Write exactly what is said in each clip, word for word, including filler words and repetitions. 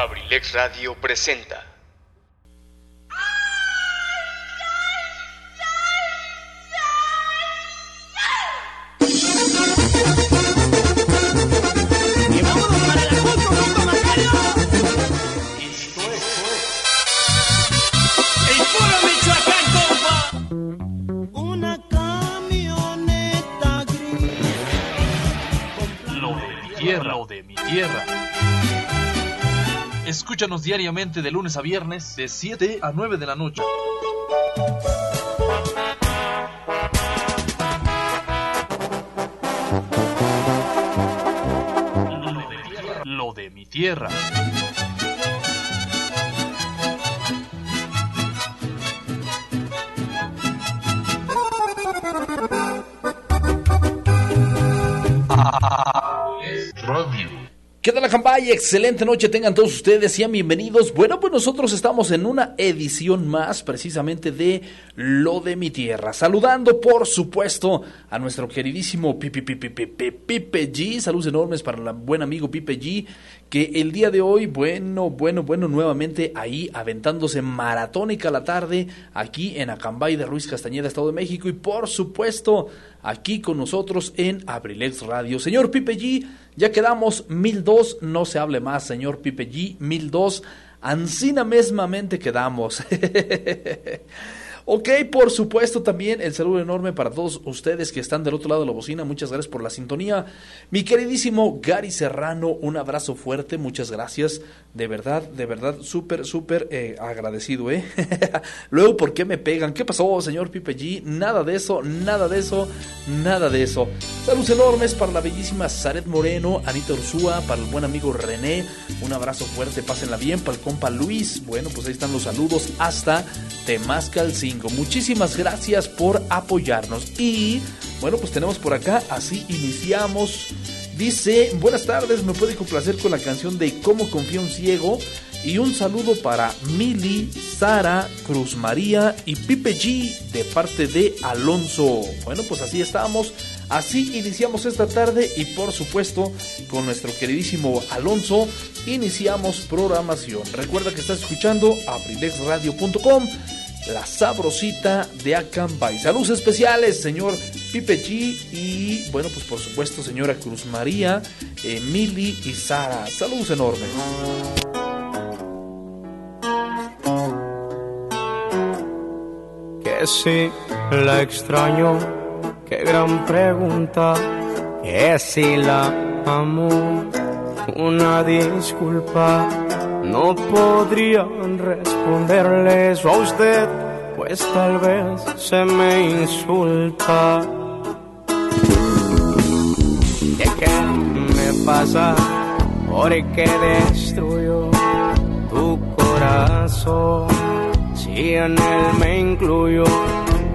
Abrilex Radio presenta Tierra. Escúchanos diariamente de lunes a viernes de siete a nueve de la noche. Lo de mi tierra. Lo de mi tierra. ¿Qué tal, Acambay? Excelente noche tengan todos ustedes, sean bienvenidos. Bueno, pues nosotros estamos en una edición más, precisamente, de Lo de mi Tierra. Saludando, por supuesto, a nuestro queridísimo Pipe, Pipe, Pipe, Pipe G. Saludos enormes para el buen amigo Pipe G, que el día de hoy, bueno, bueno, bueno, nuevamente ahí aventándose maratónica la tarde, aquí en Acambay de Ruiz Castañeda, Estado de México, y por supuesto, aquí con nosotros en Abrilex Radio. Señor Pipe G, ya quedamos mil dos, no se hable más, señor Pipe G, mil dos, ancina mesmamente quedamos. Ok, por supuesto también el saludo enorme para todos ustedes que están del otro lado de la bocina, muchas gracias por la sintonía. Mi queridísimo Gary Serrano, un abrazo fuerte, muchas gracias, de verdad, de verdad, súper, súper eh, agradecido, ¿eh? Luego, ¿por qué me pegan? ¿Qué pasó, señor Pipe G? Nada de eso, nada de eso, nada de eso. Saludos enormes para la bellísima Zaret Moreno, Anita Urzúa, para el buen amigo René, un abrazo fuerte, pásenla bien, para el compa Luis, bueno, pues ahí están los saludos hasta Temascalcingo. Muchísimas gracias por apoyarnos. Y bueno, pues tenemos por acá, así iniciamos. Dice, buenas tardes, me puede complacer con la canción de Cómo confía un ciego. Y un saludo para Mili, Sara, Cruz María y Pipe G de parte de Alonso. Bueno, pues así estamos, así iniciamos esta tarde y por supuesto con nuestro queridísimo Alonso iniciamos programación. Recuerda que estás escuchando abrilex radio punto com, la sabrosita de Acambay. Saludos especiales, señor Pipe G. Y bueno, pues por supuesto, señora Cruz María, Emily y Sara. Saludos enormes. Que si la extraño, qué gran pregunta. Que si la amo, una disculpa. No podrían responderle eso a usted, pues tal vez se me insulta. ¿De qué me pasa? ¿Por qué destruyó tu corazón? Si en él me incluyo,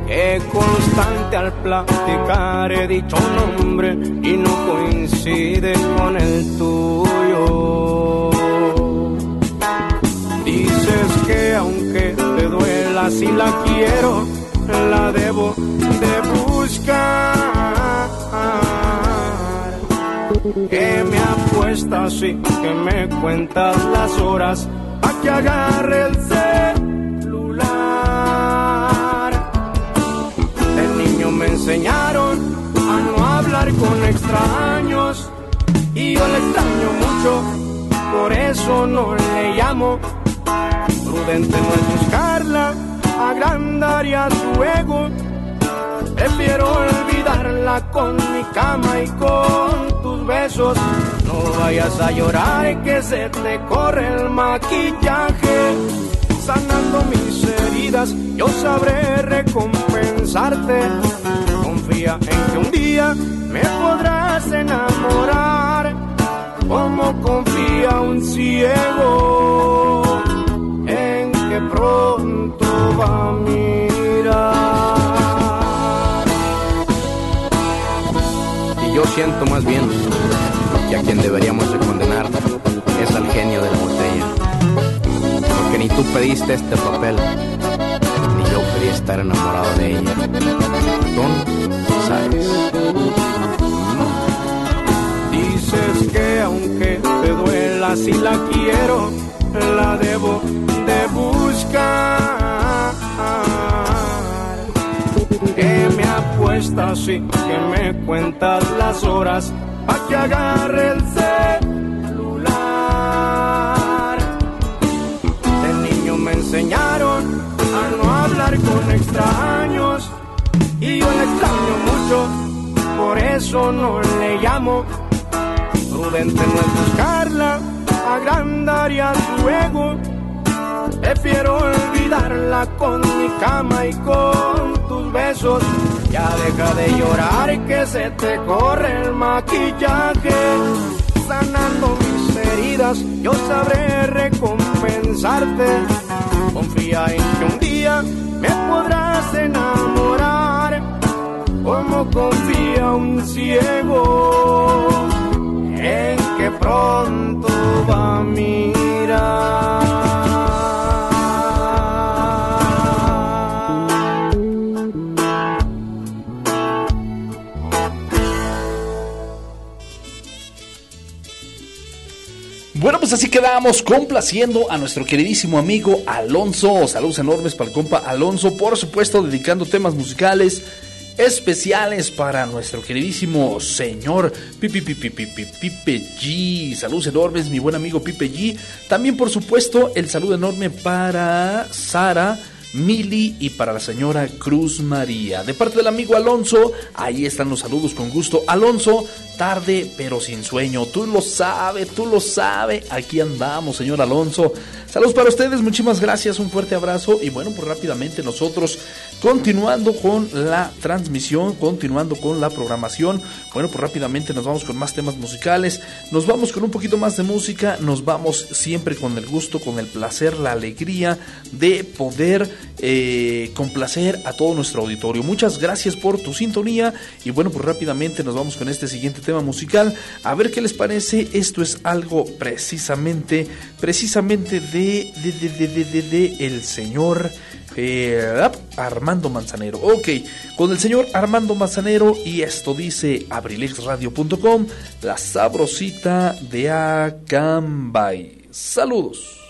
que constante al platicar he dicho un nombre y no coincide con el tuyo. Dices que aunque te duela, si la quiero, la debo de buscar. Que me apuestas y que me cuentas las horas a que agarre el celular. De niño me enseñaron a no hablar con extraños y yo le extraño mucho, por eso no le llamo. Prudente no es buscarla, agrandaría su ego. Prefiero olvidarla con mi cama y con tus besos. No vayas a llorar que se te corre el maquillaje. Sanando mis heridas, yo sabré recompensarte. Confía en que un día me podrás enamorar, como confía un ciego. Que pronto va a mirar. Y yo siento más bien que a quien deberíamos de condenar es al genio de la botella, porque ni tú pediste este papel, ni yo pedí estar enamorado de ella. Tú sabes. Dices que aunque te duela, así la quiero, la debo de buscar. Que me apuestas y que me cuentas las horas pa' que agarre el celular. De niño me enseñaron a no hablar con extraños y yo le extraño mucho, por eso no le llamo. Prudente no es buscarla, agrandaría tu ego. Prefiero olvidarla con mi cama y con tus besos. Ya deja de llorar que se te corre el maquillaje. Sanando mis heridas, yo sabré recompensarte. Confía en que un día me podrás enamorar, como confía un ciego en que pronto va a mirar. Bueno, pues así quedamos complaciendo a nuestro queridísimo amigo Alonso. Saludos enormes para el compa Alonso, por supuesto dedicando temas musicales especiales para nuestro queridísimo señor Pipe, Pipe, Pipe, Pipe G. Saludos enormes, mi buen amigo Pipe G. También, por supuesto, el saludo enorme para Sara, Mili y para la señora Cruz María. De parte del amigo Alonso, ahí están los saludos con gusto. Alonso, tarde pero sin sueño. Tú lo sabes, tú lo sabes. Aquí andamos, señor Alonso. Saludos para ustedes, muchísimas gracias, un fuerte abrazo. Y bueno, pues rápidamente nosotros continuando con la transmisión, continuando con la programación. Bueno, pues rápidamente nos vamos con más temas musicales. Nos vamos con un poquito más de música. Nos vamos siempre con el gusto, con el placer, la alegría de poder Eh, complacer a todo nuestro auditorio. Muchas gracias por tu sintonía. Y bueno, pues rápidamente nos vamos con este siguiente tema musical, a ver qué les parece. Esto es algo precisamente Precisamente de De, de, de, de, de, de el señor eh, Armando Manzanero. Ok, con el señor Armando Manzanero. Y esto dice abrilex radio punto com, la sabrosita de Acambay. Saludos.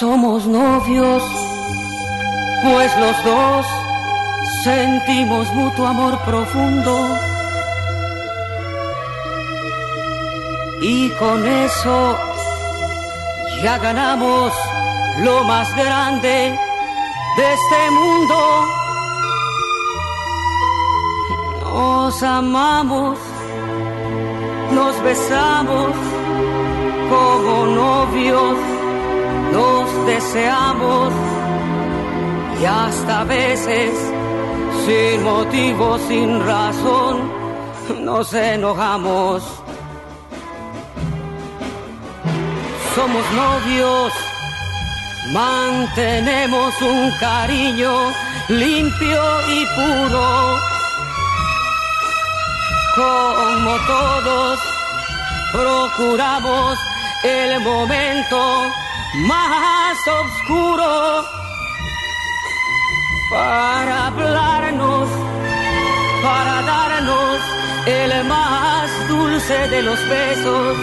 Somos novios, pues los dos sentimos mutuo amor profundo. Y con eso ya ganamos lo más grande de este mundo. Nos amamos, nos besamos como novios. Nos deseamos y hasta a veces, sin motivo, sin razón, nos enojamos. Somos novios, mantenemos un cariño limpio y puro. Como todos, procuramos el momento más oscuro para hablarnos, para darnos el más dulce de los besos,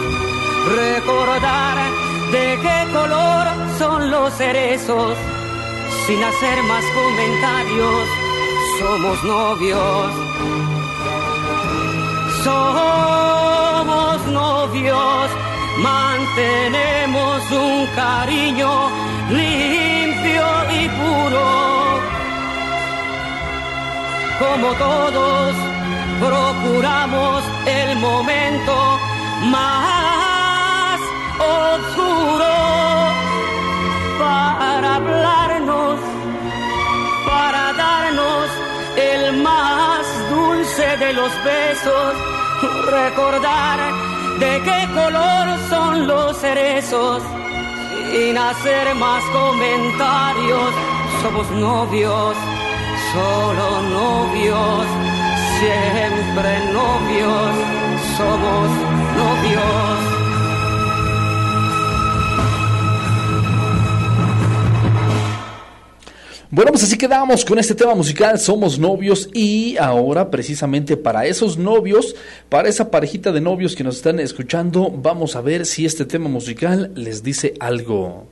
recordar de qué color son los cerezos, sin hacer más comentarios, somos novios, somos novios. Mantenemos un cariño limpio y puro. Como todos, procuramos el momento más oscuro para hablarnos, para darnos el más dulce de los besos, recordar de qué color son los cerezos, sin hacer más comentarios, somos novios, solo novios, siempre novios, somos novios. Bueno, pues así quedamos con este tema musical, Somos Novios, y ahora precisamente para esos novios, para esa parejita de novios que nos están escuchando, vamos a ver si este tema musical les dice algo.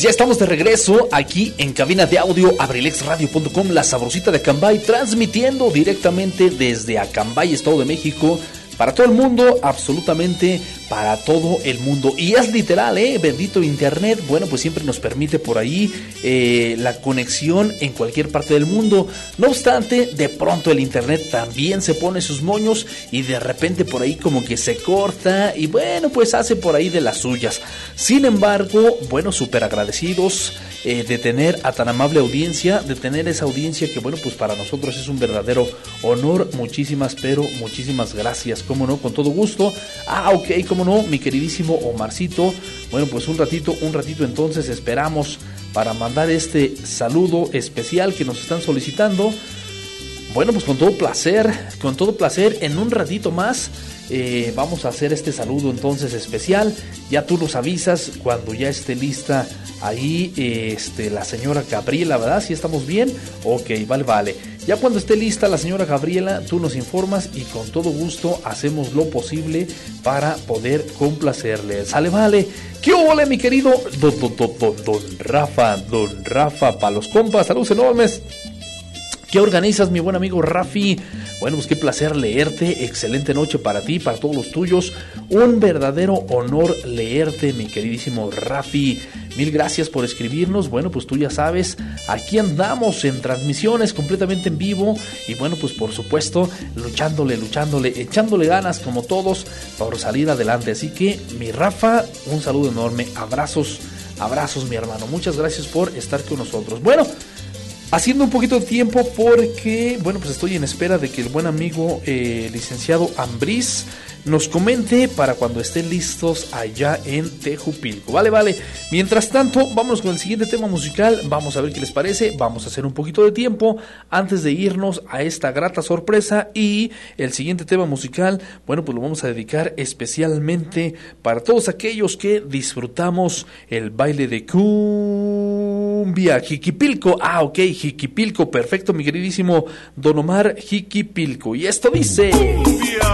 Ya estamos de regreso aquí en cabina de audio abrilex radio punto com, la sabrosita de Acambay, transmitiendo directamente desde Acambay, Estado de México, para todo el mundo, absolutamente para todo el mundo. Y es literal, ¿eh? Bendito internet, bueno, pues siempre nos permite por ahí eh, la conexión en cualquier parte del mundo. No obstante, de pronto el internet también se pone sus moños y de repente por ahí como que se corta y bueno, pues hace por ahí de las suyas. Sin embargo, bueno, súper agradecidos eh, de tener a tan amable audiencia, de tener esa audiencia que, bueno, pues para nosotros es un verdadero honor. Muchísimas, pero muchísimas gracias. Cómo no, con todo gusto. Ah, ok, cómo no, mi queridísimo Omarcito. Bueno, pues un ratito, un ratito entonces esperamos para mandar este saludo especial que nos están solicitando. Bueno, pues con todo placer, con todo placer, en un ratito más eh, vamos a hacer este saludo entonces especial. Ya tú los avisas cuando ya esté lista ahí eh, este, la señora Gabriela, ¿verdad? Si estamos bien, ok, vale, vale. Ya cuando esté lista la señora Gabriela, tú nos informas y con todo gusto hacemos lo posible para poder complacerle. Sale, vale. ¿Qué ole, mi querido don, don, don, don, don Rafa, don Rafa, para los compas? Saludos enormes. ¿Qué organizas, mi buen amigo Rafi? Bueno, pues qué placer leerte. Excelente noche para ti, para todos los tuyos. Un verdadero honor leerte, mi queridísimo Rafi. Mil gracias por escribirnos. Bueno, pues tú ya sabes, aquí andamos en transmisiones completamente en vivo. Y bueno, pues por supuesto, luchándole, luchándole, echándole ganas como todos por salir adelante. Así que, mi Rafa, un saludo enorme. Abrazos, abrazos, mi hermano. Muchas gracias por estar con nosotros. Bueno, haciendo un poquito de tiempo porque, bueno, pues estoy en espera de que el buen amigo eh, licenciado Ambriz nos comente para cuando estén listos allá en Tejupilco. Vale, vale. Mientras tanto, vámonos con el siguiente tema musical. Vamos a ver qué les parece. Vamos a hacer un poquito de tiempo antes de irnos a esta grata sorpresa. Y el siguiente tema musical, bueno, pues lo vamos a dedicar especialmente para todos aquellos que disfrutamos el baile de cumbia. Jiquipilco. Ah, ok. Jiquipilco. Perfecto, mi queridísimo Don Omar Jiquipilco. Y esto dice... ¡Cumbia!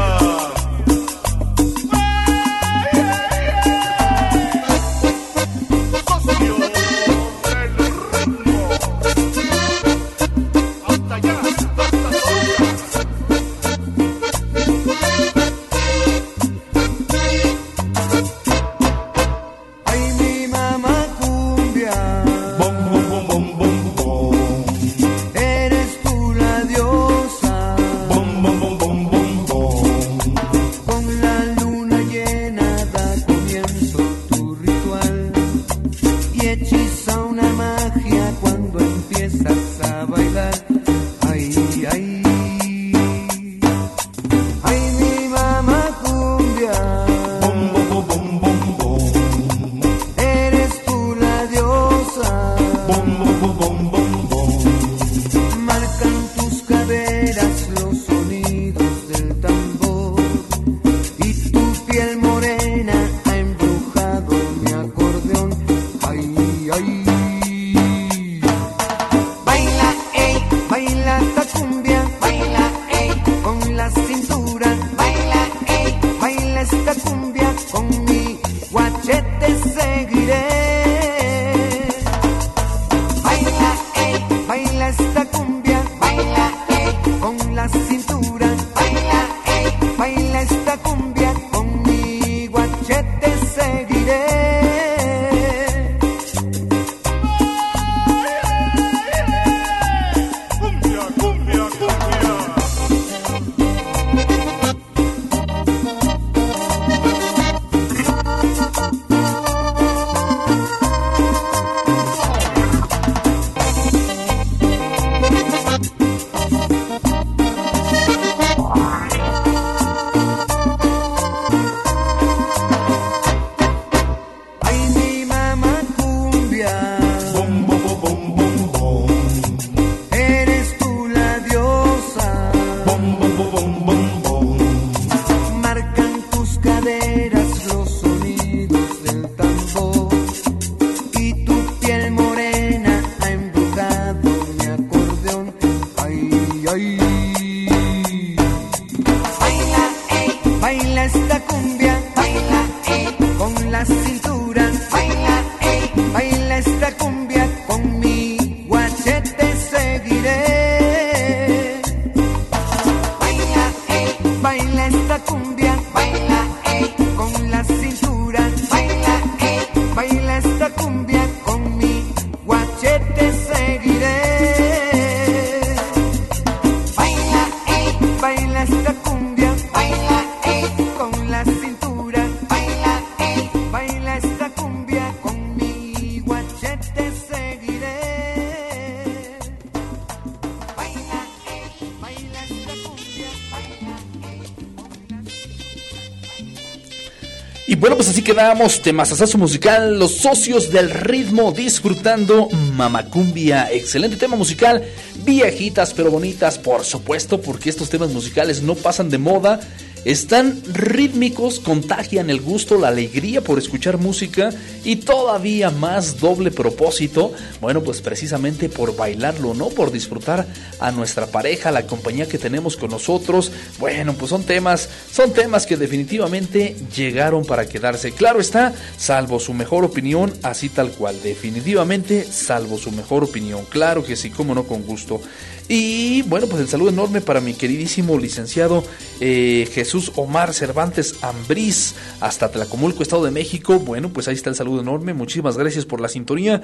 Quedamos temazazazo musical, los socios del ritmo disfrutando Mamacumbia, excelente tema musical, viejitas pero bonitas, por supuesto, porque estos temas musicales no pasan de moda. están rítmicos, contagian el gusto, la alegría por escuchar música y todavía más doble propósito, bueno, pues precisamente por bailarlo, ¿no? Por disfrutar a nuestra pareja, la compañía que tenemos con nosotros. Bueno, pues son temas, son temas que definitivamente llegaron para quedarse. Claro está, salvo su mejor opinión, así tal cual, definitivamente salvo su mejor opinión. Claro que sí, cómo no, con gusto. Y bueno, pues el saludo enorme para mi queridísimo licenciado eh, Jesús Omar Cervantes Ambriz, hasta Atlacomulco, Estado de México. Bueno, pues ahí está el saludo enorme, muchísimas gracias por la sintonía.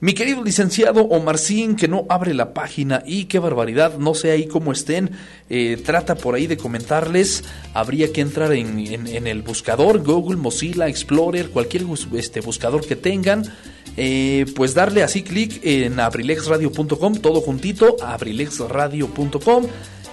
Mi querido licenciado Omarcín, que no abre la página, y qué barbaridad, no sé ahí cómo estén, eh, trata por ahí de comentarles, habría que entrar en, en, en el buscador, Google, Mozilla, Explorer, cualquier este, buscador que tengan, eh, pues darle así clic en abrilex radio punto com, todo juntito, abrilex radio punto com.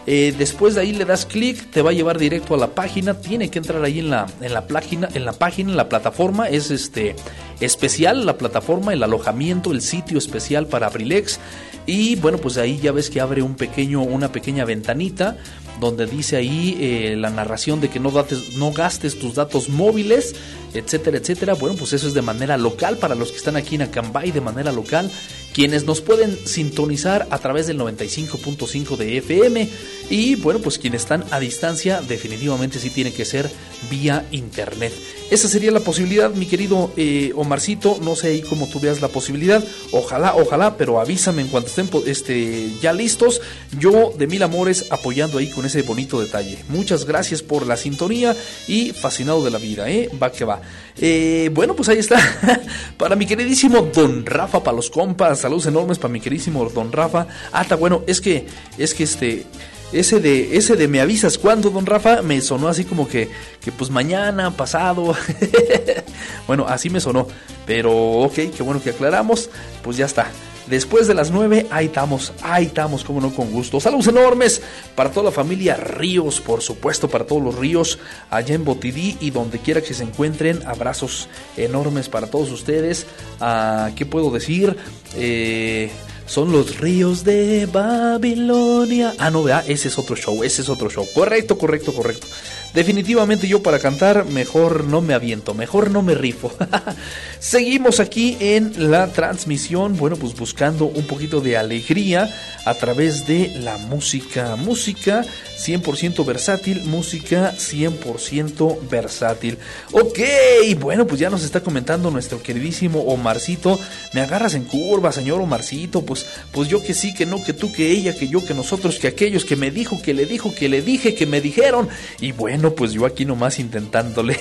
Eh, después de ahí le das clic, te va a llevar directo a la página. Tiene que entrar ahí en la, en la página, en la página, en la plataforma. Es este especial la plataforma, el alojamiento, el sitio especial para Abrilex. Y bueno, pues ahí ya ves que abre un pequeño, una pequeña ventanita donde dice ahí eh, la narración de que no, dates, no gastes tus datos móviles, etcétera, etcétera. Bueno, pues eso es de manera local para los que están aquí en Acambay, de manera local, quienes nos pueden sintonizar a través del noventa y cinco punto cinco de F M, y bueno, pues quienes están a distancia definitivamente sí tiene que ser vía internet. Esa sería la posibilidad, mi querido eh, Omarcito, no sé ahí cómo tú veas la posibilidad, ojalá, ojalá, pero avísame en cuanto estén este, ya listos, yo de mil amores apoyando ahí con ese bonito detalle. Muchas gracias por la sintonía y fascinado de la vida, ¿eh? Va que va. Eh, bueno, pues ahí está, para mi queridísimo Don Rafa, para los compas, saludos enormes para mi queridísimo Don Rafa. Ata, bueno, es que, es que este... Ese de, ese de me avisas cuándo, Don Rafa, me sonó así como que, que pues mañana, pasado. Bueno, así me sonó, pero ok, qué bueno que aclaramos, pues ya está. Después de las nueve, ahí estamos, ahí estamos, como no, con gusto. Saludos enormes para toda la familia Ríos, por supuesto, para todos los Ríos allá en Botidí y donde quiera que se encuentren. Abrazos enormes para todos ustedes. Ah, ¿qué puedo decir? Eh... Son los ríos de Babilonia. Ah, no, vea, ese es otro show, ese es otro show. Correcto, correcto, correcto. Definitivamente yo para cantar mejor no me aviento, mejor no me rifo. Seguimos aquí en la transmisión, bueno, pues buscando un poquito de alegría a través de la música. Música cien por ciento versátil, música cien por ciento versátil. Ok, bueno, pues ya nos está comentando nuestro queridísimo Omarcito. Me agarras en curva, señor Omarcito, pues Pues, pues yo que sí, que no, que tú, que ella, que yo, que nosotros, que aquellos, que me dijo, que le dijo, que le dije, que me dijeron. Y bueno, pues yo aquí nomás intentándole.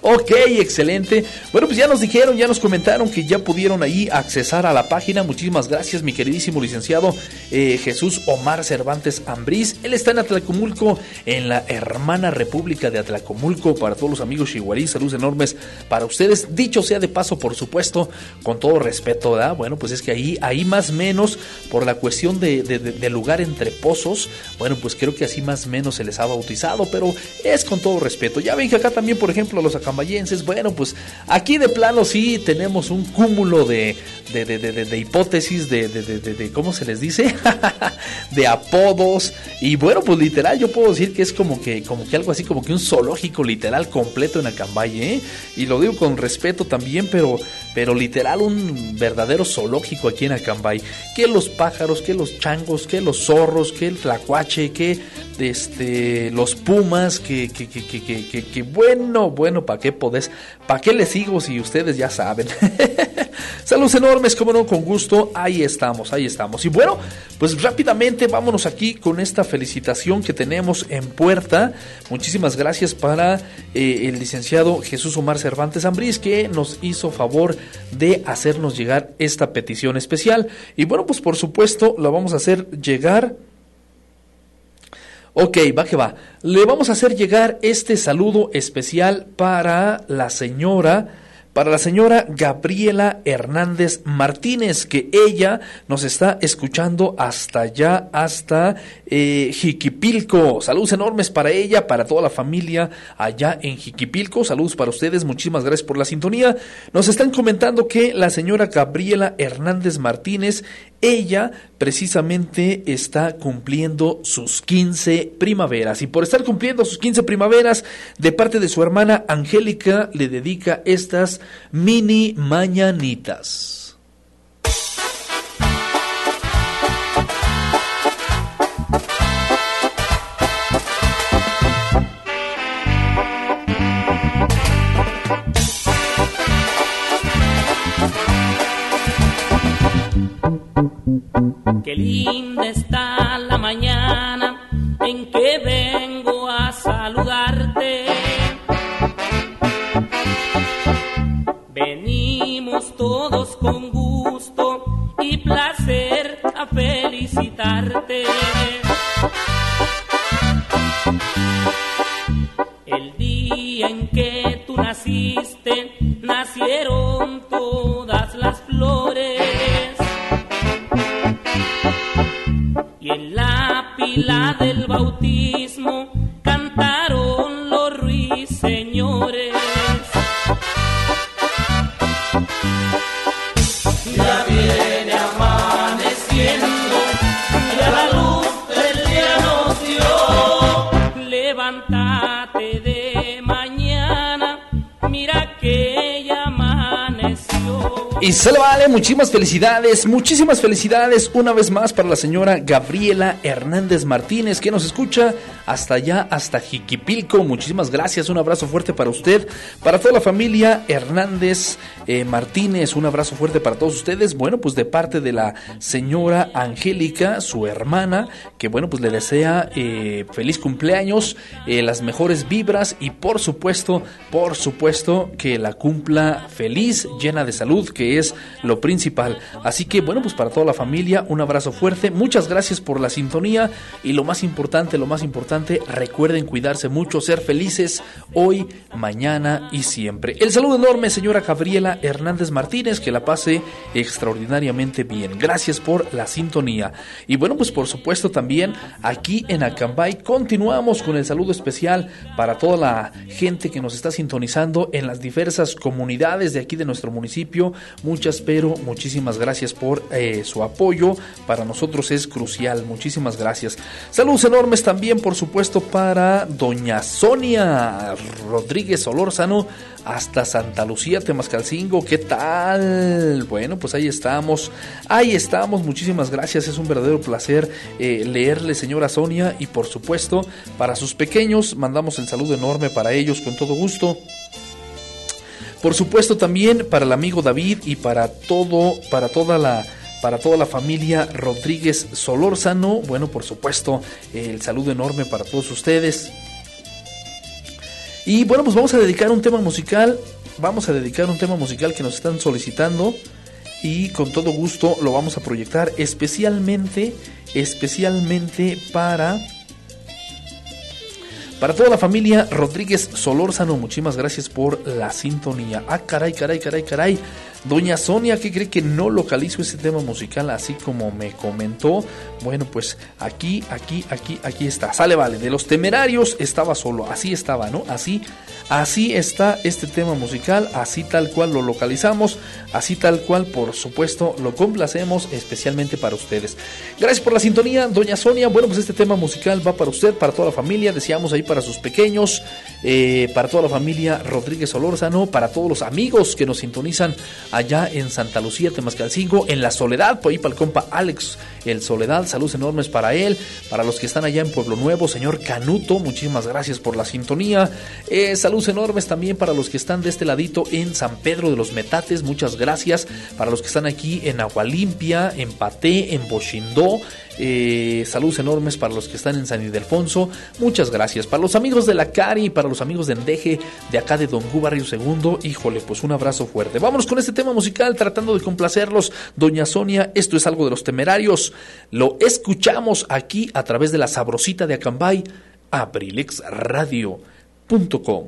Ok, excelente. Bueno, pues ya nos dijeron, ya nos comentaron que ya pudieron ahí accesar a la página. Muchísimas gracias, mi queridísimo licenciado eh, Jesús Omar Cervantes Ambriz. Él está en Atlacomulco, en la hermana República de Atlacomulco. Para todos los amigos chihuahuí, saludos enormes para ustedes. Dicho sea de paso, por supuesto, con todo respeto, ¿verdad? Bueno, pues es que ahí, ahí más menos por la cuestión de, de, de lugar entre pozos, bueno, pues creo que así más menos se les ha bautizado, pero es con todo respeto. Ya ven que acá también, por ejemplo, los acambayenses, bueno, pues aquí de plano sí tenemos un cúmulo de de, de, de, de, de hipótesis, de, de, de, de, de, ¿cómo se les dice? De apodos, y bueno, pues literal, yo puedo decir que es como que, como que algo así, como que un zoológico literal completo en Acambay, ¿eh? Y lo digo con respeto también, pero, pero literal un verdadero zoológico aquí en Acambay. Que los pájaros, que los changos, que los zorros, que el tlacuache, que este, los pumas, que, que, que, que, que, que, que bueno, bueno, ¿para qué podés? ¿Para qué les sigo si ustedes ya saben? Saludos enormes, como no, con gusto, ahí estamos, ahí estamos. Y bueno, pues rápidamente vámonos aquí con esta felicitación que tenemos en puerta. Muchísimas gracias para eh, el licenciado Jesús Omar Cervantes Ambriz, que nos hizo favor de hacernos llegar esta petición especial. Y bueno, pues por supuesto la vamos a hacer llegar. Ok, va que va. Le vamos a hacer llegar este saludo especial para la señora... Para la señora Gabriela Hernández Martínez, que ella nos está escuchando hasta allá, hasta eh, Jiquipilco. Saludos enormes para ella, para toda la familia allá en Jiquipilco. Saludos para ustedes, muchísimas gracias por la sintonía. Nos están comentando que la señora Gabriela Hernández Martínez Ella precisamente está cumpliendo sus quince primaveras y por estar cumpliendo sus quince primaveras, de parte de su hermana Angélica, le dedica estas mini mañanitas. Qué linda está la mañana en que vengo a saludarte. Venimos todos con gusto y placer a felicitarte. El día en que tú naciste, nacieron todas las flores. Y en la pila del bautismo cantaron los ruiseñores. Ya viene amaneciendo, ya la luz del día nos dio. Levántate de mañana, mira que ya amaneció. Y se le vale, muchísimas felicidades, muchísimas felicidades una vez más para la señora Gabriela Hernández Martínez, que nos escucha hasta allá, hasta Jiquipilco. Muchísimas gracias, un abrazo fuerte para usted, para toda la familia Hernández eh, Martínez, un abrazo fuerte para todos ustedes. Bueno, pues de parte de la señora Angélica, su hermana, que bueno, pues le desea eh, feliz cumpleaños, eh, las mejores vibras y por supuesto, por supuesto que la cumpla feliz, llena de salud, que es lo principal. Así que bueno, pues para toda la familia, un abrazo fuerte. Muchas gracias por la sintonía y lo más importante, lo más importante, recuerden cuidarse mucho, ser felices hoy, mañana y siempre. El saludo enorme, señora Gabriela Hernández Martínez, que la pase extraordinariamente bien. Gracias por la sintonía. Y bueno, pues por supuesto también aquí en Acambay continuamos con el saludo especial para toda la gente que nos está sintonizando en las diversas comunidades de aquí de nuestro municipio. Muchas, pero muchísimas gracias por eh, su apoyo. Para nosotros es crucial. Muchísimas gracias. Saludos enormes también, por supuesto, para doña Sonia Rodríguez Olórzano, hasta Santa Lucía, Temascalcingo. ¿Qué tal? Bueno, pues ahí estamos. Ahí estamos. Muchísimas gracias. Es un verdadero placer eh, leerle, señora Sonia. Y por supuesto, para sus pequeños, mandamos el saludo enorme para ellos con todo gusto. Por supuesto también para el amigo David y para todo, para toda la... para toda la familia Rodríguez Solórzano. Bueno, por supuesto, el saludo enorme para todos ustedes. Y bueno, pues vamos a dedicar un tema musical. Vamos a dedicar un tema musical que nos están solicitando. Y con todo gusto lo vamos a proyectar especialmente, especialmente para... para toda la familia Rodríguez Solórzano, muchísimas gracias por la sintonía. Ah, caray, caray, caray, caray. Doña Sonia, ¿qué cree que no localizo ese tema musical así como me comentó? Bueno, pues aquí, aquí, aquí, aquí está. Sale, vale. De Los Temerarios, Estaba Solo. Así estaba, ¿no? Así, así está este tema musical. Así tal cual lo localizamos. Así tal cual, por supuesto, lo complacemos especialmente para ustedes. Gracias por la sintonía, doña Sonia. Bueno, pues este tema musical va para usted, para toda la familia. Deseamos ahí para sus pequeños, eh, para toda la familia Rodríguez Olórzano, para todos los amigos que nos sintonizan allá en Santa Lucía, Temascalcingo, en La Soledad, por ahí para el compa Alex, el Soledad, saludos enormes para él, para los que están allá en Pueblo Nuevo, señor Canuto, muchísimas gracias por la sintonía, eh, saludos enormes también para los que están de este ladito en San Pedro de los Metates, muchas gracias, para los que están aquí en Agualimpia, en Paté, en Bochindó, eh, saludos enormes para los que están en San Ildefonso, muchas gracias, para los amigos de la Cari, para los amigos de Endeje, de acá de Don Gu, Barrio Segundo, híjole, pues un abrazo fuerte. Vámonos con este tema musical, tratando de complacerlos, doña Sonia. Esto es algo de Los Temerarios. Lo escuchamos aquí a través de la sabrosita de Acambay, abrilex radio punto com.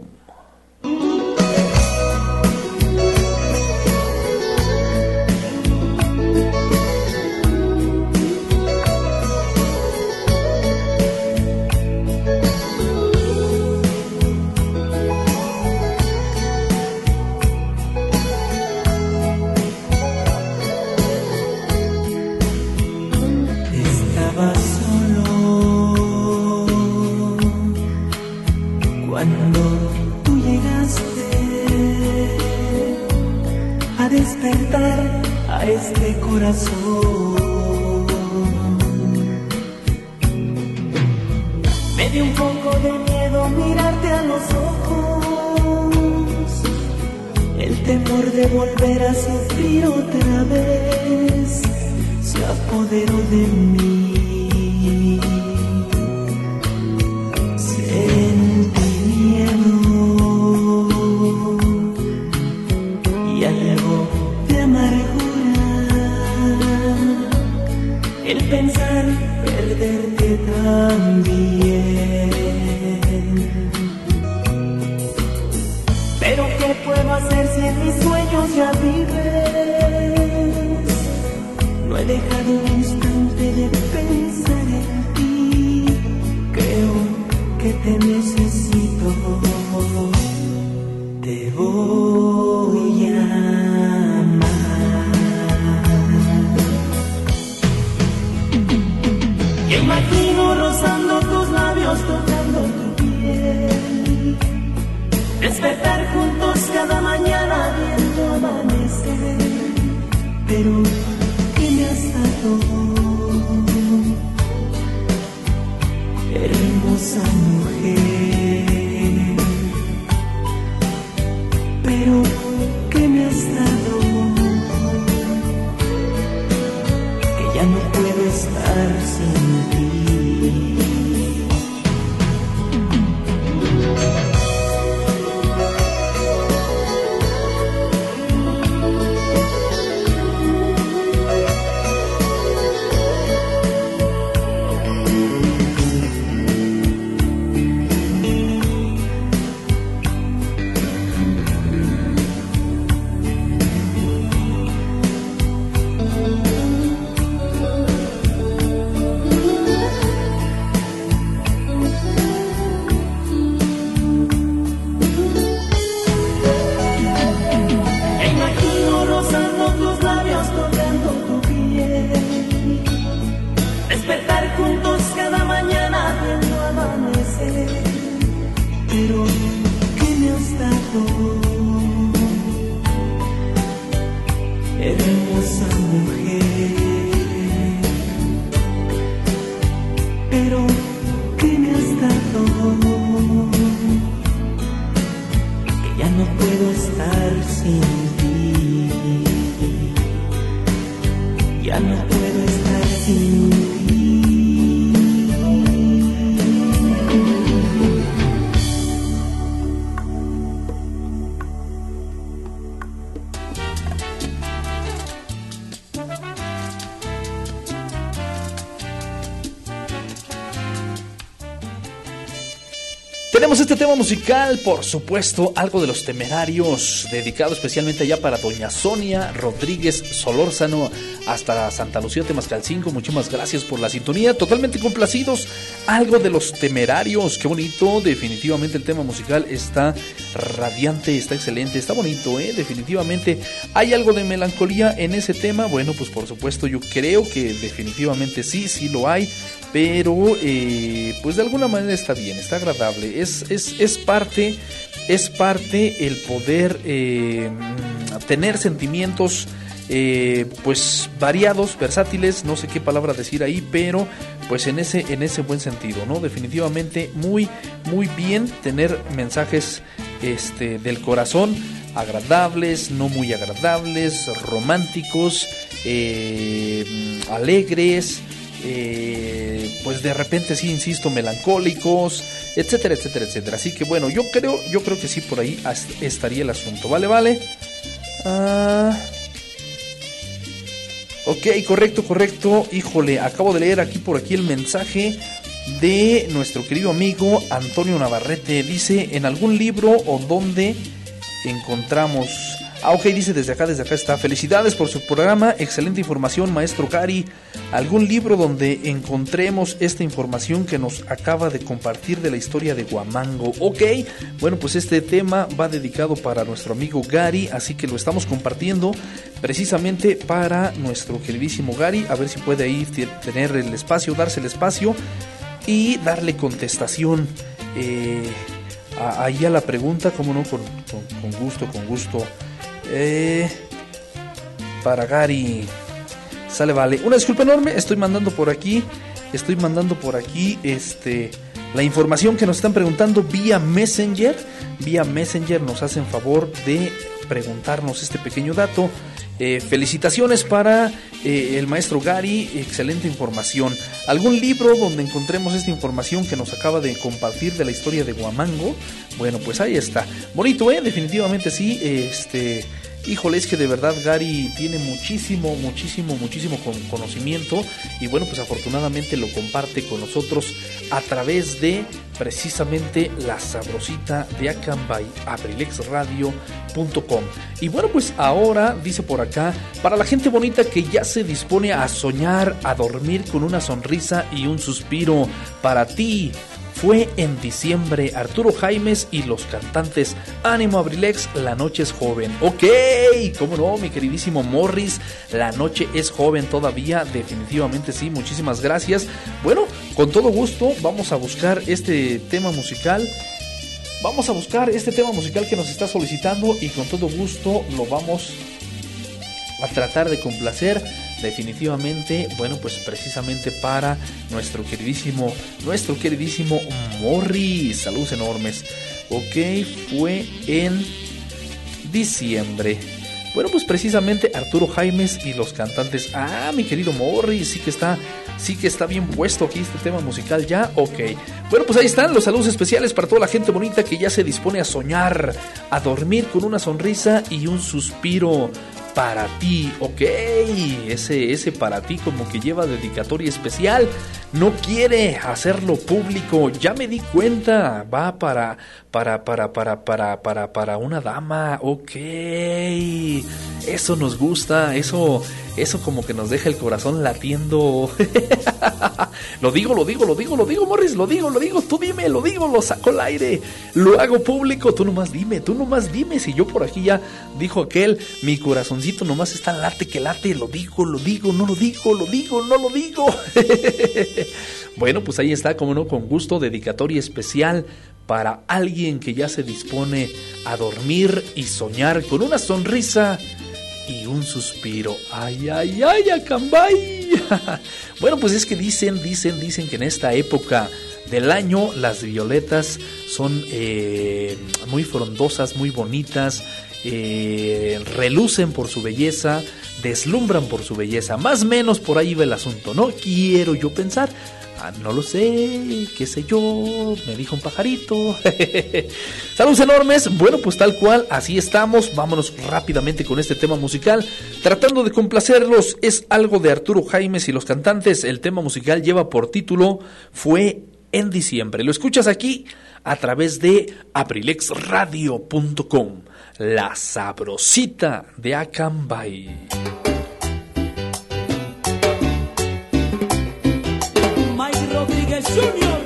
despertar a este corazón. Me dio un poco de miedo mirarte a los ojos, el temor de volver a sufrir otra vez se apoderó de mí. Sentí miedo y algo de amargura, el pensar perderte también. Pero ¿qué puedo hacer si en mis sueños ya vives? No he dejado un instante de pensar en ti, creo que te necesito, te voy a amar. Te imagino rozando tus labios, tocando tu piel, despertar juntos cada mañana viendo amanecer. Pero ¿qué me has dado? Hermosa mujer, pero ¿qué me has dado? Que ya no puedo estar sin ti. Musical, por supuesto, algo de Los Temerarios, dedicado especialmente allá para doña Sonia Rodríguez Solórzano, hasta Santa Lucía, Temascalcingo. Muchísimas gracias por la sintonía, totalmente complacidos. Algo de Los Temerarios, qué bonito, definitivamente el tema musical está radiante, está excelente, está bonito, ¿eh? Definitivamente hay algo de melancolía en ese tema. Bueno, pues por supuesto, yo creo que definitivamente sí, sí lo hay. Pero, eh, pues de alguna manera está bien, está agradable. Es, es, es parte, es parte el poder eh, tener sentimientos eh, pues variados, versátiles, no sé qué palabra decir ahí, pero pues en ese, en ese buen sentido, ¿no? Definitivamente muy, muy bien tener mensajes este, del corazón, agradables, no muy agradables, románticos, eh, alegres. Eh, pues de repente sí, insisto, melancólicos, etcétera, etcétera, etcétera. Así que bueno, yo creo, yo creo que sí, por ahí estaría el asunto. Vale, vale. Ah... Ok, correcto, correcto. Híjole, acabo de leer aquí por aquí el mensaje de nuestro querido amigo Antonio Navarrete. Dice, en algún libro o donde encontramos... Ah, ok, dice, desde acá, desde acá está. Felicidades por su programa, excelente información, maestro Gary. ¿Algún libro donde encontremos esta información que nos acaba de compartir de la historia de Guamango? Ok, bueno, pues este tema va dedicado para nuestro amigo Gary, así que lo estamos compartiendo precisamente para nuestro queridísimo Gary. A ver si puede ahí tener el espacio, darse el espacio y darle contestación eh, a, ahí a la pregunta, cómo no, con, con, con gusto, con gusto. Eh, para Gary. Sale, vale. Una disculpa enorme, estoy mandando por aquí, estoy mandando por aquí, este, la información que nos están preguntando vía Messenger. Vía Messenger nos hacen favor de preguntarnos este pequeño dato. Eh, felicitaciones para eh, el maestro Gary, excelente información. ¿Algún libro donde encontremos esta información que nos acaba de compartir de la historia de Guamango? Bueno, pues ahí está. Bonito, ¿eh? Definitivamente sí. Este, híjole, es que de verdad Gary tiene muchísimo, muchísimo, muchísimo conocimiento. Y bueno, pues afortunadamente lo comparte con nosotros a través de precisamente la sabrosita de Acambay, abrilex radio punto com. Y bueno, pues ahora dice por acá, para la gente bonita que ya se dispone a soñar, a dormir con una sonrisa y un suspiro, para ti fue en diciembre, Arturo Jaimes y los cantantes. Ánimo, Abrilex, la noche es joven. Ok, cómo no, mi queridísimo Morris, la noche es joven todavía, definitivamente sí, muchísimas gracias. Bueno, con todo gusto vamos a buscar este tema musical. Vamos a buscar este tema musical que nos está solicitando y con todo gusto lo vamos a tratar de complacer. Definitivamente, bueno, pues precisamente para nuestro queridísimo, nuestro queridísimo Morris. Saludos enormes. Ok, fue en diciembre. Bueno, pues precisamente Arturo Jaimes y los cantantes. Ah, mi querido Morris, sí que está, sí que está bien puesto aquí este tema musical ya. Ok. Bueno, pues ahí están los saludos especiales para toda la gente bonita que ya se dispone a soñar, a dormir con una sonrisa y un suspiro. Para ti, ok, ese, ese para ti como que lleva dedicatoria especial, no quiere hacerlo público, ya me di cuenta, va para, para, para, para, para, para, para una dama, ok, eso nos gusta, eso, eso como que nos deja el corazón latiendo, lo digo, lo digo, lo digo, lo digo, Morris, lo digo, lo digo, tú dime, lo digo, lo saco al aire, lo hago público, tú nomás dime, tú nomás dime, si yo por aquí ya dijo aquel, mi corazón nomás está late que late, lo digo, lo digo, no lo digo, lo digo, no lo digo. Bueno, pues ahí está, como no, con gusto, dedicatoria especial para alguien que ya se dispone a dormir y soñar con una sonrisa y un suspiro. Ay, ay, ay, Acambay. Bueno, pues es que dicen, dicen, dicen que en esta época del año las violetas son eh, muy frondosas, muy bonitas. Eh, relucen por su belleza, deslumbran por su belleza, más o menos por ahí va el asunto, ¿no? Quiero yo pensar, ah, no lo sé, qué sé yo, me dijo un pajarito. Saludos enormes, bueno, pues tal cual, así estamos, vámonos rápidamente con este tema musical, tratando de complacerlos, es algo de Arturo Jaimes y los cantantes, el tema musical lleva por título, fue en diciembre, lo escuchas aquí a través de abrilex radio punto com. La sabrosita de Acambay. Mike Rodríguez junior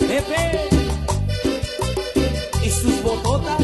Pepe y sus bototas.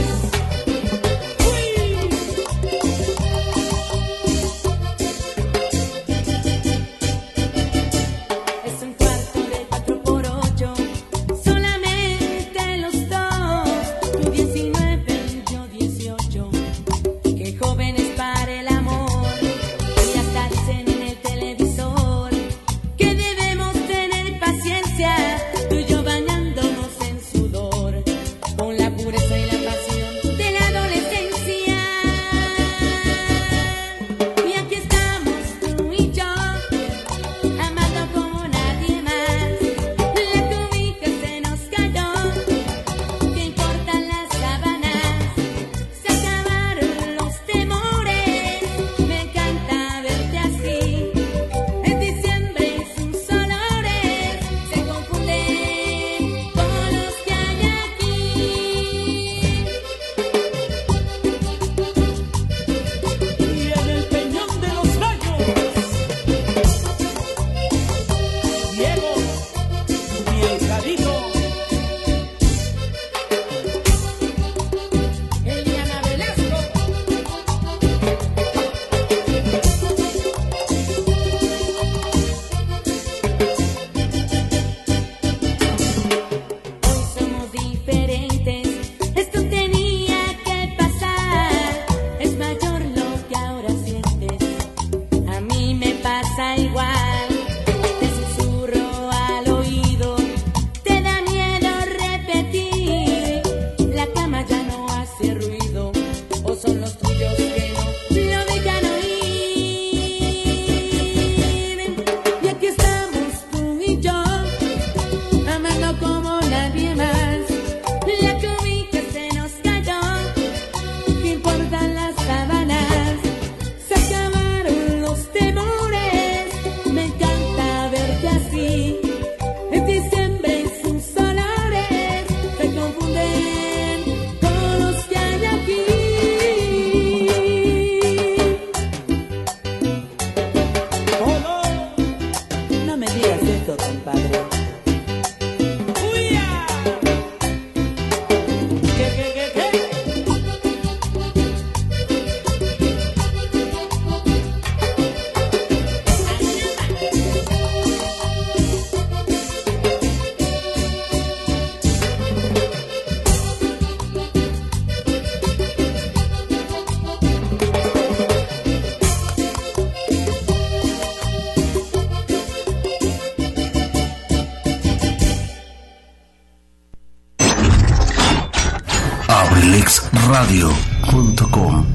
abrilex radio punto com.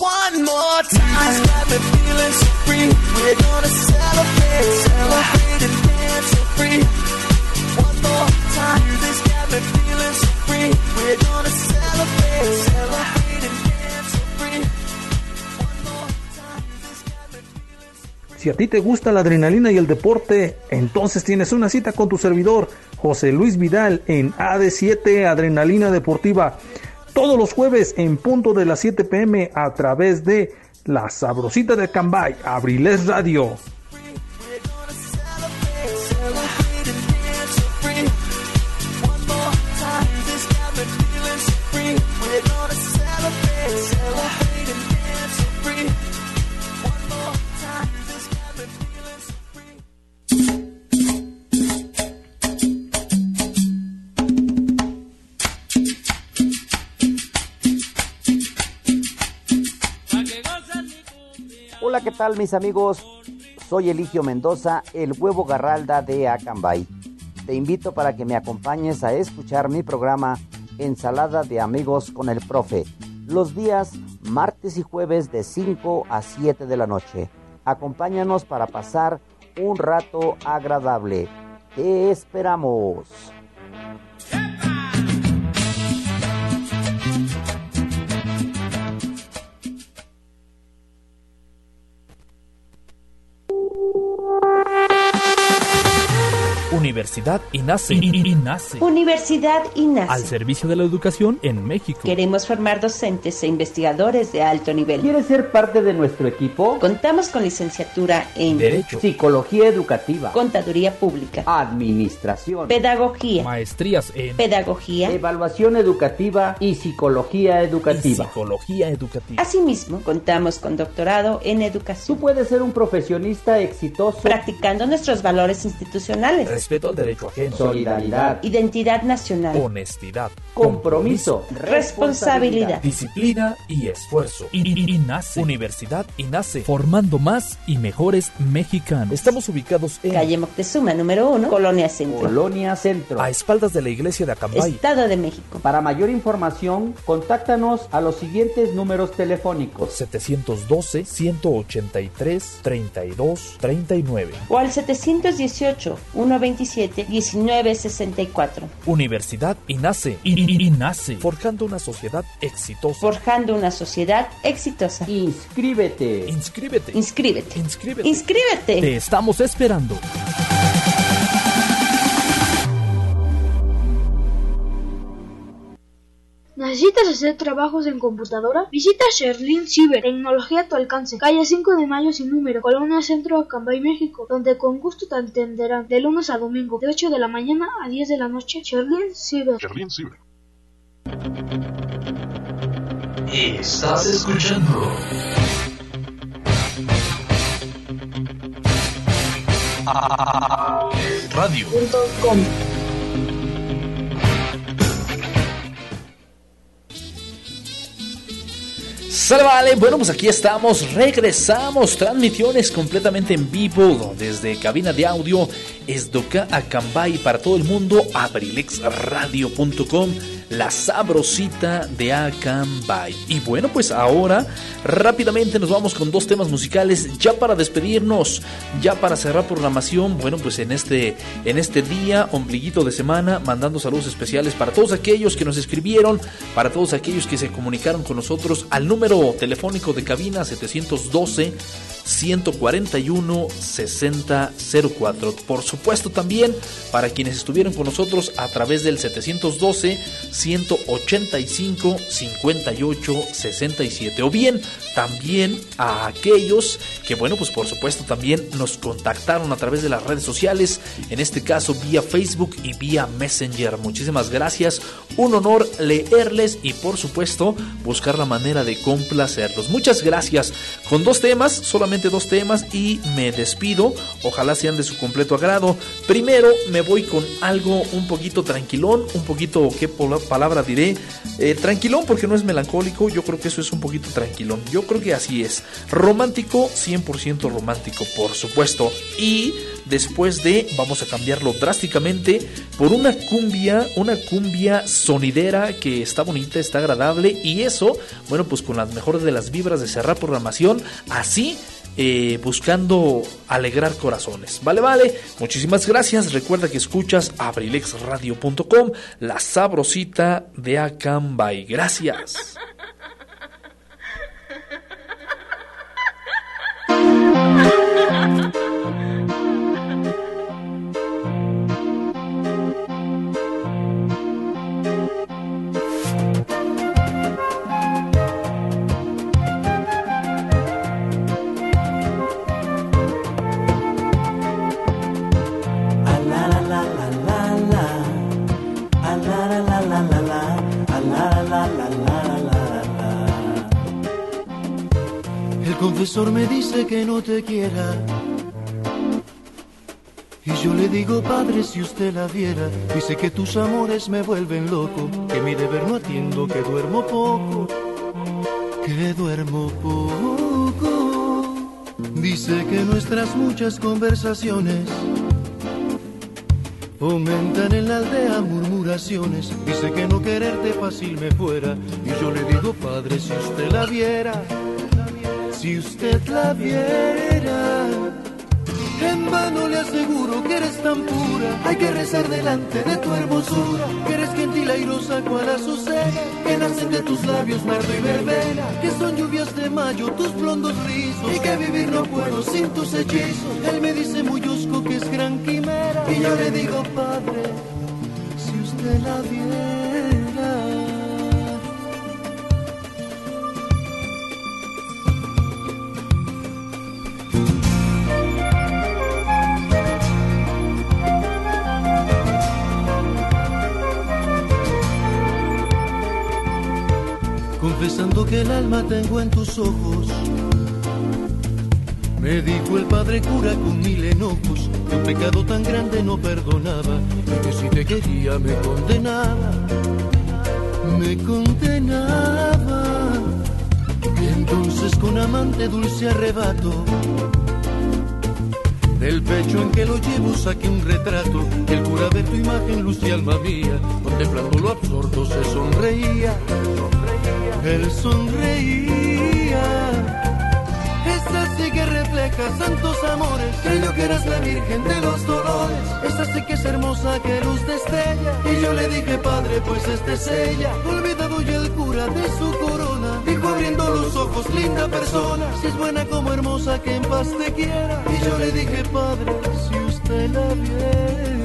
One more time, got me feeling so free. We're gonna celebrate, celebrate and dance so free. One more time, this got me feeling so free. We're gonna celebrate, celebrate and dance so free. One more time, this got me feeling so free. Si a ti te gusta la adrenalina y el deporte, entonces tienes una cita con tu servidor, José Luis Vidal, en A D siete Adrenalina Deportiva. Todos los jueves en punto de las siete pm a través de La Sabrosita de Acambay, Abrilex Radio. Hola, ¿qué tal mis amigos? Soy Eligio Mendoza, el huevo Garralda de Acambay. Te invito para que me acompañes a escuchar mi programa Ensalada de Amigos con el Profe, los días martes y jueves de cinco a siete de la noche. Acompáñanos para pasar un rato agradable. Te esperamos. Universidad INASE. INASE. Universidad INASE. Al servicio de la educación en México. Queremos formar docentes e investigadores de alto nivel. ¿Quieres ser parte de nuestro equipo? Contamos con licenciatura en Derecho, Psicología Educativa, Contaduría Pública, Administración, Pedagogía, Maestrías en Pedagogía, Evaluación Educativa y Psicología Educativa. Y Psicología Educativa. Asimismo, contamos con doctorado en Educación. Tú puedes ser un profesionista exitoso practicando nuestros valores institucionales. Respeto al derecho ajeno, solidaridad, identidad nacional, honestidad, compromiso, responsabilidad, disciplina y esfuerzo. INASE, Universidad INASE, formando más y mejores mexicanos. Estamos ubicados en calle Moctezuma número uno, Colonia Centro. Colonia Centro, a espaldas de la iglesia de Acambay, Estado de México. Para mayor información, contáctanos a los siguientes números telefónicos: setecientos doce, ciento ochenta y tres, treinta y dos, treinta y nueve o al setecientos dieciocho, uno veintisiete, diecinueve sesenta y cuatro. Universidad INASE. INASE. Forjando una sociedad exitosa. Forjando una sociedad exitosa. Inscríbete. Inscríbete. Inscríbete. Inscríbete. Inscríbete. Te estamos esperando. ¿Necesitas hacer trabajos en computadora? Visita Sherlyn Cyber, tecnología a tu alcance, calle cinco de mayo sin número, Colonia Centro, Acambay, México, donde con gusto te atenderán de lunes a domingo, de ocho de la mañana a diez de la noche. Sherlyn Cyber. Sherlyn Cyber. Estás escuchando radio punto com. Sale, vale, bueno, pues aquí estamos, regresamos, transmisiones completamente en vivo desde cabina de audio Esdoca Acambay para todo el mundo, abrilex radio punto com, La Sabrosita de Acambay. Y bueno, pues ahora rápidamente nos vamos con dos temas musicales ya para despedirnos, ya para cerrar programación. Bueno, pues en este, en este día, ombliguito de semana, mandando saludos especiales para todos aquellos que nos escribieron, para todos aquellos que se comunicaron con nosotros al número telefónico de cabina setecientos doce, ciento cuarenta y uno, sesenta cero cuatro. Por supuesto también para quienes estuvieron con nosotros a través del setecientos doce, ciento ochenta y cinco, cincuenta y ocho, sesenta y siete, o bien también a aquellos que, bueno, pues por supuesto también nos contactaron a través de las redes sociales, en este caso vía Facebook y vía Messenger. Muchísimas gracias, un honor leerles y por supuesto buscar la manera de complacerlos. Muchas gracias. Con dos temas, solamente dos temas, y me despido, ojalá sean de su completo agrado. Primero me voy con algo un poquito tranquilón, un poquito, qué palabra sentiré eh, tranquilón, porque no es melancólico. Yo creo que eso es un poquito tranquilón. Yo creo que así es. Romántico, cien por ciento romántico, por supuesto. Y después de, vamos a cambiarlo drásticamente por una cumbia, una cumbia sonidera que está bonita, está agradable. Y eso, bueno, pues con las mejores de las vibras de cerrar programación, así Eh, buscando alegrar corazones. Vale, vale, muchísimas gracias. Recuerda que escuchas abrilex radio punto com, la sabrosita de Acambay. Gracias. El profesor me dice que no te quiera, y yo le digo, padre, si usted la viera. Dice que tus amores me vuelven loco, que mi deber no atiendo, que duermo poco, que duermo poco. Dice que nuestras muchas conversaciones aumentan en la aldea murmuraciones. Dice que no quererte fácil me fuera, y yo le digo, padre, si usted la viera, si usted la viera. En vano le aseguro que eres tan pura, hay que rezar delante de tu hermosura, que eres gentil, airosa cual azucena, que nacen de tus labios nardo y verbena, que son lluvias de mayo tus blondos rizos, y que vivir no puedo sin tus hechizos. Él me dice muy hosco que es gran quimera, y yo le digo, padre, si usted la viera. Confesando que el alma tengo en tus ojos, me dijo el padre cura con mil enojos, que un pecado tan grande no perdonaba, y que si te quería me condenaba, me condenaba. Entonces con amante dulce arrebato, del pecho en que lo llevo saqué un retrato, el cura de tu imagen, luz y alma mía, contemplando lo absorto se sonreía, él sonreía. Es así que refleja santos amores, creyó que eras la virgen de los dolores, es así que es hermosa que luz destella, y yo le dije, padre, pues esta es ella. Olvidado ya el cura de su corona, dijo abriendo los ojos, linda persona, si es buena como hermosa, que en paz te quiera, y yo le dije, padre, si usted la viera.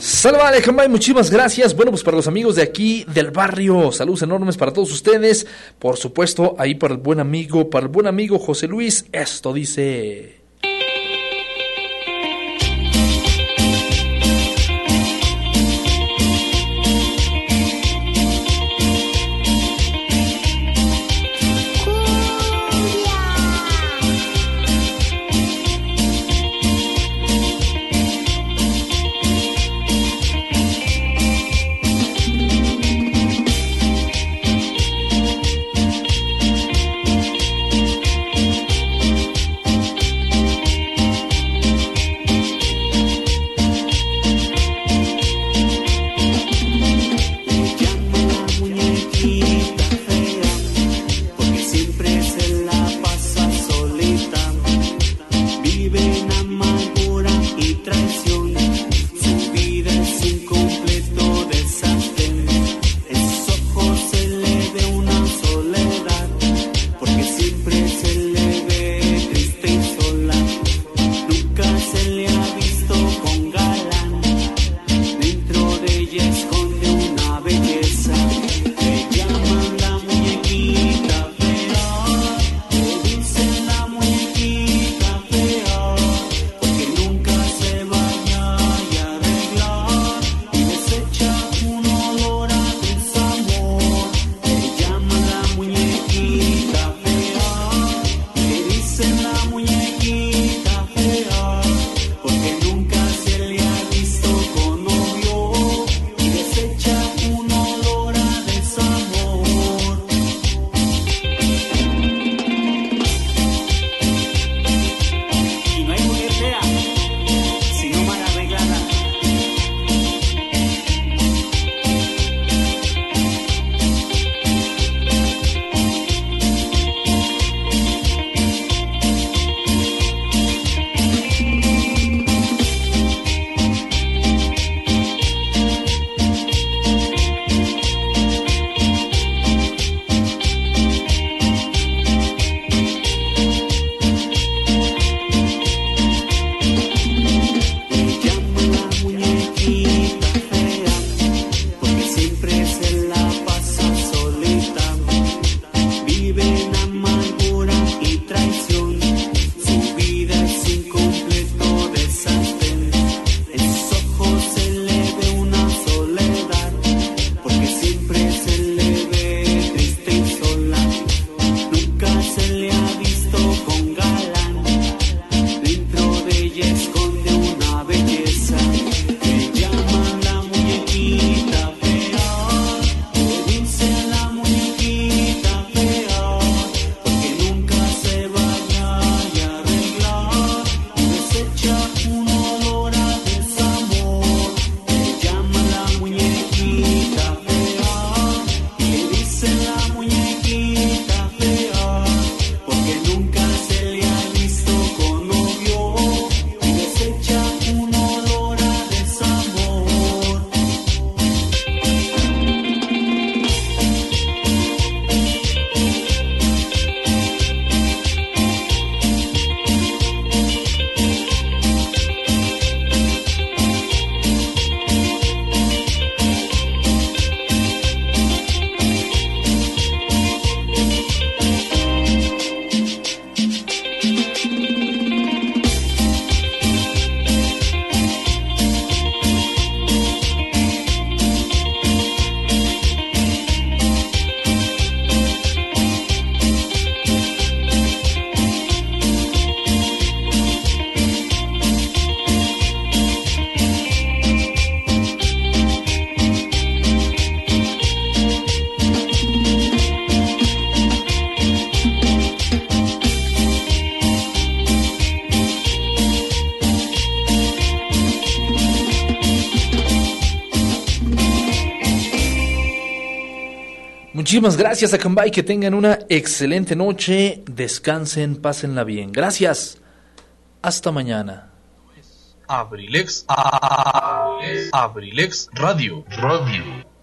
Salva Alejandro, muchísimas gracias. Bueno, pues para los amigos de aquí del barrio, saludos enormes para todos ustedes. Por supuesto, ahí para el buen amigo, para el buen amigo José Luis, esto dice... Muchísimas gracias, Acambay, que tengan una excelente noche, descansen, pásenla bien. Gracias, hasta mañana. Abrilex, Abrilex Radio, Radio.